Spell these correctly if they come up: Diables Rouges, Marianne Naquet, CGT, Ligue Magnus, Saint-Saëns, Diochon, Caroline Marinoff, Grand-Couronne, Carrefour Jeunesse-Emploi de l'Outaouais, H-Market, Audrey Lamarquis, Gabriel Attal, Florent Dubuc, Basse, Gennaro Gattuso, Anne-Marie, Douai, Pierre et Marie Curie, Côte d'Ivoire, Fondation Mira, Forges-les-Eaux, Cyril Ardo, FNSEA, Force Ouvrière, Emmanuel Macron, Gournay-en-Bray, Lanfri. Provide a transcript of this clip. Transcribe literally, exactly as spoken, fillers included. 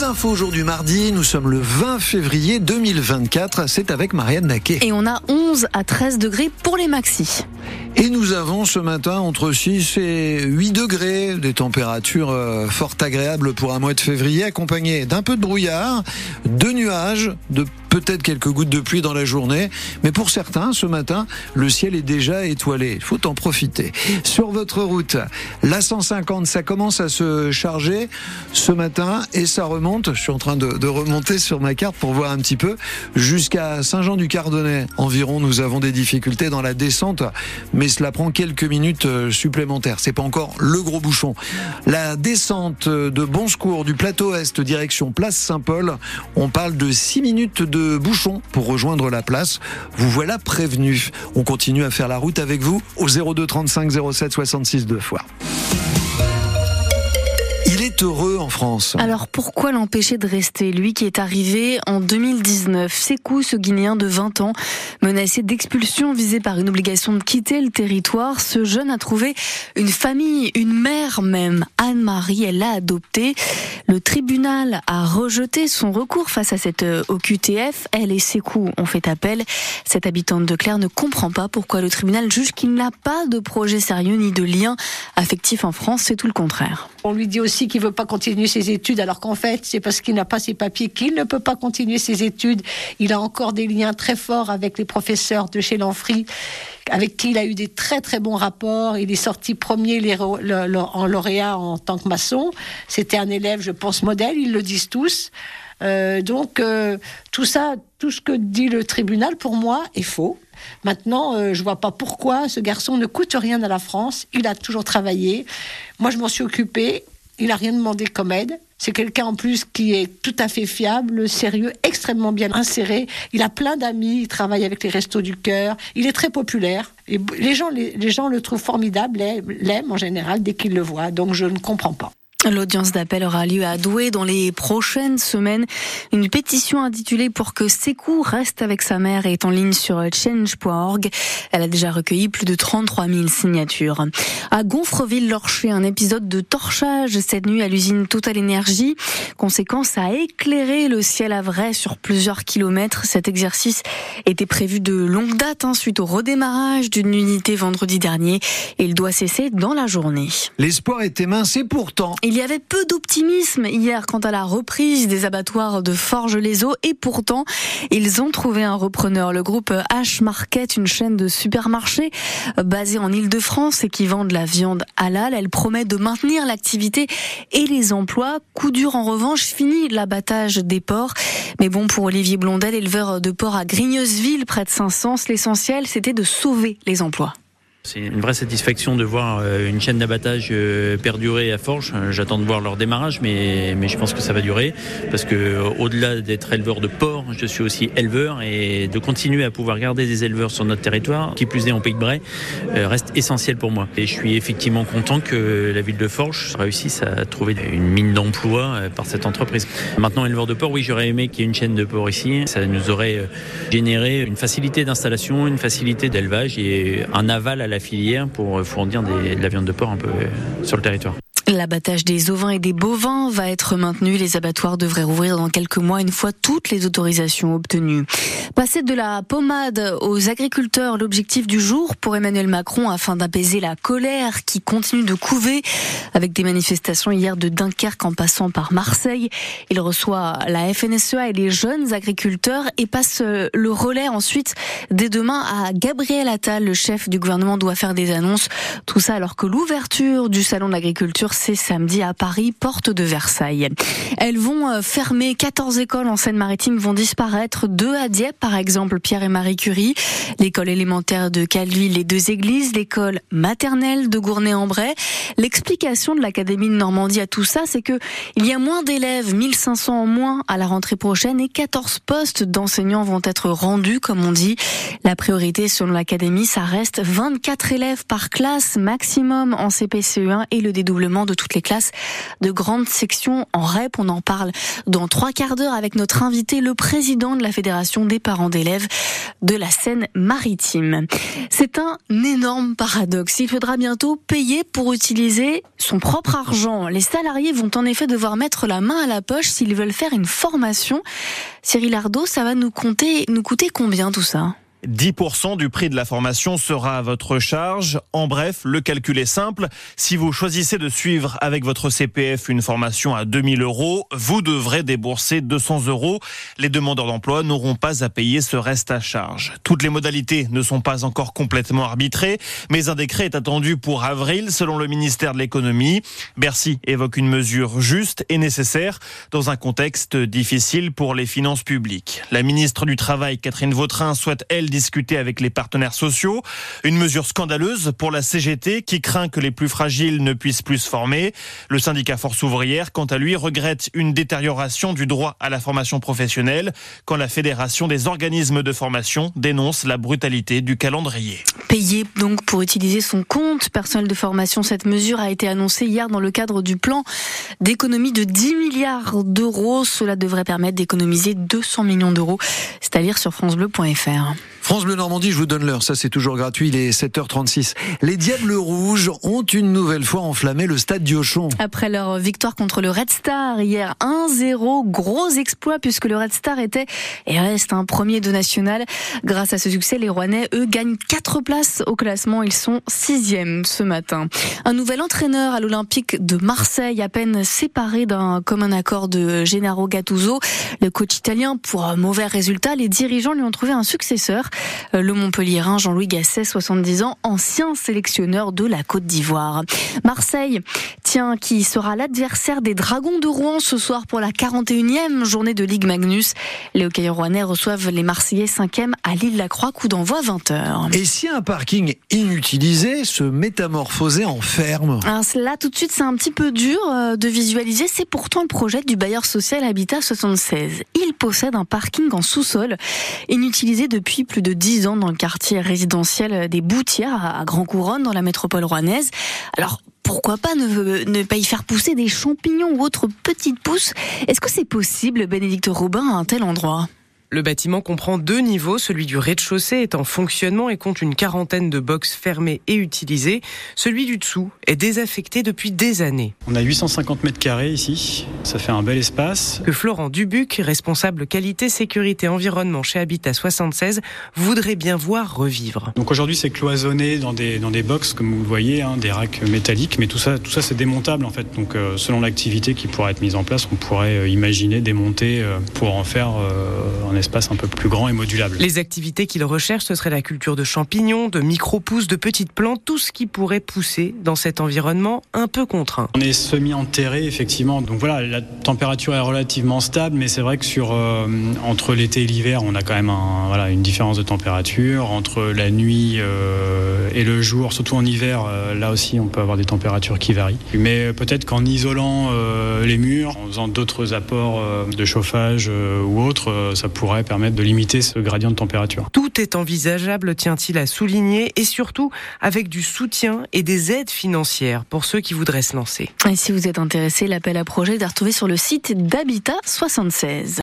Les infos aujourd'hui mardi, nous sommes le vingt février deux mille vingt-quatre, c'est avec Marianne Naquet. Et on a onze à treize degrés pour les maxis. Et nous avons ce matin entre six et huit degrés, des températures fort agréables pour un mois de février, accompagnées d'un peu de brouillard, de nuages, de peut-être quelques gouttes de pluie dans la journée, mais pour certains, ce matin, le ciel est déjà étoilé. Il faut en profiter. Sur votre route, la cent cinquante, ça commence à se charger ce matin et ça remonte. Je suis en train de, de remonter sur ma carte pour voir un petit peu. Jusqu'à Saint-Jean-du-Cardonnay environ, nous avons des difficultés dans la descente, mais cela prend quelques minutes supplémentaires. C'est pas encore le gros bouchon. La descente de Bon Secours du plateau Est, direction Place Saint-Paul, on parle de six minutes de bouchons pour rejoindre la place. Vous voilà prévenus. On continue à faire la route avec vous au zéro deux trente-cinq zéro sept soixante-six deux fois. Il est heureux en France. Alors pourquoi l'empêcher de rester, lui qui est arrivé en deux mille dix-neuf? Sécou, ce Guinéen de vingt ans, menacé d'expulsion, visé par une obligation de quitter le territoire, ce jeune a trouvé une famille, une mère même. Anne-Marie, elle l'a adoptée. Le tribunal a rejeté son recours face à cette O Q T F. Elle et Sécou ont fait appel. Cette habitante de Claire ne comprend pas pourquoi le tribunal juge qu'il n'a pas de projet sérieux ni de lien affectif en France. C'est tout le contraire. On lui dit aussi qu'il ne veut pas continuer ses études, alors qu'en fait, c'est parce qu'il n'a pas ses papiers qu'il ne peut pas continuer ses études. Il a encore des liens très forts avec les professeurs de chez Lanfri, avec qui il a eu des très très bons rapports. Il est sorti premier en lauréat en tant que maçon. C'était un élève, je pense, modèle, ils le disent tous. Euh, donc, euh, tout ça, tout ce que dit le tribunal, pour moi, est faux. Maintenant, euh, je vois pas pourquoi ce garçon ne coûte rien à la France. Il a toujours travaillé. Moi, je m'en suis occupée. Il a rien demandé comme aide. C'est quelqu'un en plus qui est tout à fait fiable, sérieux, extrêmement bien inséré. Il a plein d'amis, il travaille avec les Restos du Cœur. Il est très populaire. Et les gens, les, les gens le trouvent formidable, l'aiment en général dès qu'ils le voient. Donc je ne comprends pas. L'audience d'appel aura lieu à Douai dans les prochaines semaines. Une pétition intitulée pour que Sécou reste avec sa mère est en ligne sur change point org. Elle a déjà recueilli plus de trente-trois mille signatures. À Gonfreville-l'Orcher, un épisode de torchage cette nuit à l'usine Total Énergie. Conséquence, à éclairer le ciel à Bray sur plusieurs kilomètres. Cet exercice était prévu de longue date hein, suite au redémarrage d'une unité vendredi dernier. Il doit cesser dans la journée. L'espoir était mince et pourtant... Il y avait peu d'optimisme hier quant à la reprise des abattoirs de Forges-les-Eaux et pourtant, ils ont trouvé un repreneur. Le groupe H-Market, une chaîne de supermarchés basée en Ile-de-France et qui vend de la viande halal. Elle promet de maintenir l'activité et les emplois. Coup dur en revanche, fini l'abattage des porcs. Mais bon, pour Olivier Blondel, éleveur de porcs à Grigneuseville, près de Saint-Saëns, l'essentiel c'était de sauver les emplois. C'est une vraie satisfaction de voir une chaîne d'abattage perdurer à Forges. J'attends de voir leur démarrage, mais, mais je pense que ça va durer. Parce que, au-delà d'être éleveur de porc, je suis aussi éleveur et de continuer à pouvoir garder des éleveurs sur notre territoire, qui plus est en Pays de Bray, reste essentiel pour moi. Et je suis effectivement content que la ville de Forges réussisse à trouver une mine d'emploi par cette entreprise. Maintenant, éleveur de porc, oui, j'aurais aimé qu'il y ait une chaîne de porc ici. Ça nous aurait généré une facilité d'installation, une facilité d'élevage et un aval à la filière pour fournir des, de la viande de porc un peu sur le territoire. L'abattage des ovins et des bovins va être maintenu. Les abattoirs devraient rouvrir dans quelques mois une fois toutes les autorisations obtenues. Passer de la pommade aux agriculteurs, l'objectif du jour pour Emmanuel Macron afin d'apaiser la colère qui continue de couver avec des manifestations hier de Dunkerque en passant par Marseille. Il reçoit la F N S E A et les jeunes agriculteurs et passe le relais ensuite dès demain à Gabriel Attal. Le chef du gouvernement doit faire des annonces. Tout ça alors que l'ouverture du salon de l'agriculture c'est samedi à Paris, porte de Versailles. Elles vont fermer. quatorze écoles en Seine-Maritime vont disparaître. Deux à Dieppe, par exemple, Pierre et Marie Curie. L'école élémentaire de Calville les Deux Églises. L'école maternelle de Gournay-en-Bray. L'explication de l'Académie de Normandie à tout ça, c'est que il y a moins d'élèves, mille cinq cents en moins à la rentrée prochaine et quatorze postes d'enseignants vont être rendus, comme on dit. La priorité, selon l'Académie, ça reste vingt-quatre élèves par classe maximum en C P C E un et le dédoublement de de toutes les classes de grande section en REP. On en parle dans trois quarts d'heure avec notre invité, le président de la Fédération des parents d'élèves de la Seine-Maritime. C'est un énorme paradoxe. Il faudra bientôt payer pour utiliser son propre argent. Les salariés vont en effet devoir mettre la main à la poche s'ils veulent faire une formation. Cyril Ardo, ça va nous compter, nous coûter combien tout ça ? dix pour cent du prix de la formation sera à votre charge. En bref, le calcul est simple. Si vous choisissez de suivre avec votre C P F une formation à deux mille euros, vous devrez débourser deux cents euros. Les demandeurs d'emploi n'auront pas à payer ce reste à charge. Toutes les modalités ne sont pas encore complètement arbitrées, mais un décret est attendu pour avril, selon le ministère de l'économie. Bercy évoque une mesure juste et nécessaire dans un contexte difficile pour les finances publiques. La ministre du Travail, Catherine Vautrin, souhaite, elle, discuter avec les partenaires sociaux. Une mesure scandaleuse pour la C G T qui craint que les plus fragiles ne puissent plus se former. Le syndicat Force Ouvrière, quant à lui, regrette une détérioration du droit à la formation professionnelle quand la Fédération des organismes de formation dénonce la brutalité du calendrier. Payer donc pour utiliser son compte personnel de formation, cette mesure a été annoncée hier dans le cadre du plan d'économie de dix milliards d'euros. Cela devrait permettre d'économiser deux cents millions d'euros. C'est à lire sur francebleu point fr. France Bleu Normandie, je vous donne l'heure, ça c'est toujours gratuit, il est sept heures trente-six. Les Diables Rouges ont une nouvelle fois enflammé le stade Diochon. Après leur victoire contre le Red Star hier un zéro, gros exploit puisque le Red Star était et reste un premier de national. Grâce à ce succès, les Rouennais, eux, gagnent quatre places au classement, ils sont sixième ce matin. Un nouvel entraîneur à l'Olympique de Marseille, à peine séparé d'un commun accord de Gennaro Gattuso. Le coach italien, pour un mauvais résultat, les dirigeants lui ont trouvé un successeur. Le Montpelliérain Jean-Louis Gasset, soixante-dix ans, ancien sélectionneur de la Côte d'Ivoire. Marseille, tiens, qui sera l'adversaire des Dragons de Rouen ce soir pour la quarante et unième journée de Ligue Magnus. Les hockeyeurs rouennais reçoivent les Marseillais cinquième à l'Île-la-Croix, coup d'envoi vingt heures. Et si un parking inutilisé se métamorphosait en ferme ? Alors là, tout de suite, c'est un petit peu dur de visualiser. C'est pourtant le projet du bailleur social Habitat soixante-seize. Il possède un parking en sous-sol, inutilisé depuis plus de dix ans dans le quartier résidentiel des Boutières à Grand-Couronne dans la métropole rouennaise. Alors pourquoi pas ne, ne pas y faire pousser des champignons ou autres petites pousses ? Est-ce que c'est possible, Bénédicte Robin, à un tel endroit ? Le bâtiment comprend deux niveaux, celui du rez-de-chaussée est en fonctionnement et compte une quarantaine de boxes fermées et utilisées. Celui du dessous est désaffecté depuis des années. On a huit cent cinquante mètres carrés ici, ça fait un bel espace. Que Florent Dubuc, responsable qualité, sécurité, environnement chez Habitat soixante-seize, voudrait bien voir revivre. Donc aujourd'hui c'est cloisonné dans des, dans des boxes, comme vous le voyez, hein, des racks métalliques, mais tout ça, tout ça c'est démontable en fait. Donc euh, selon l'activité qui pourrait être mise en place, on pourrait euh, imaginer démonter euh, pour en faire euh, un espace un peu plus grand et modulable. Les activités qu'il recherche, ce serait la culture de champignons, de micro-pousses, de petites plantes, tout ce qui pourrait pousser dans cet environnement un peu contraint. On est semi-enterré, effectivement. Donc voilà, la température est relativement stable, mais c'est vrai que sur, euh, entre l'été et l'hiver, on a quand même un, voilà, une différence de température. Entre la nuit euh, et le jour, surtout en hiver, euh, là aussi, on peut avoir des températures qui varient. Mais peut-être qu'en isolant euh, les murs, en faisant d'autres apports euh, de chauffage euh, ou autres, euh, ça pourrait permettre de limiter ce gradient de température. Tout est envisageable, tient-il à souligner, et surtout avec du soutien et des aides financières pour ceux qui voudraient se lancer. Et si vous êtes intéressé, l'appel à projet est à retrouver sur le site d'Habitat soixante-seize.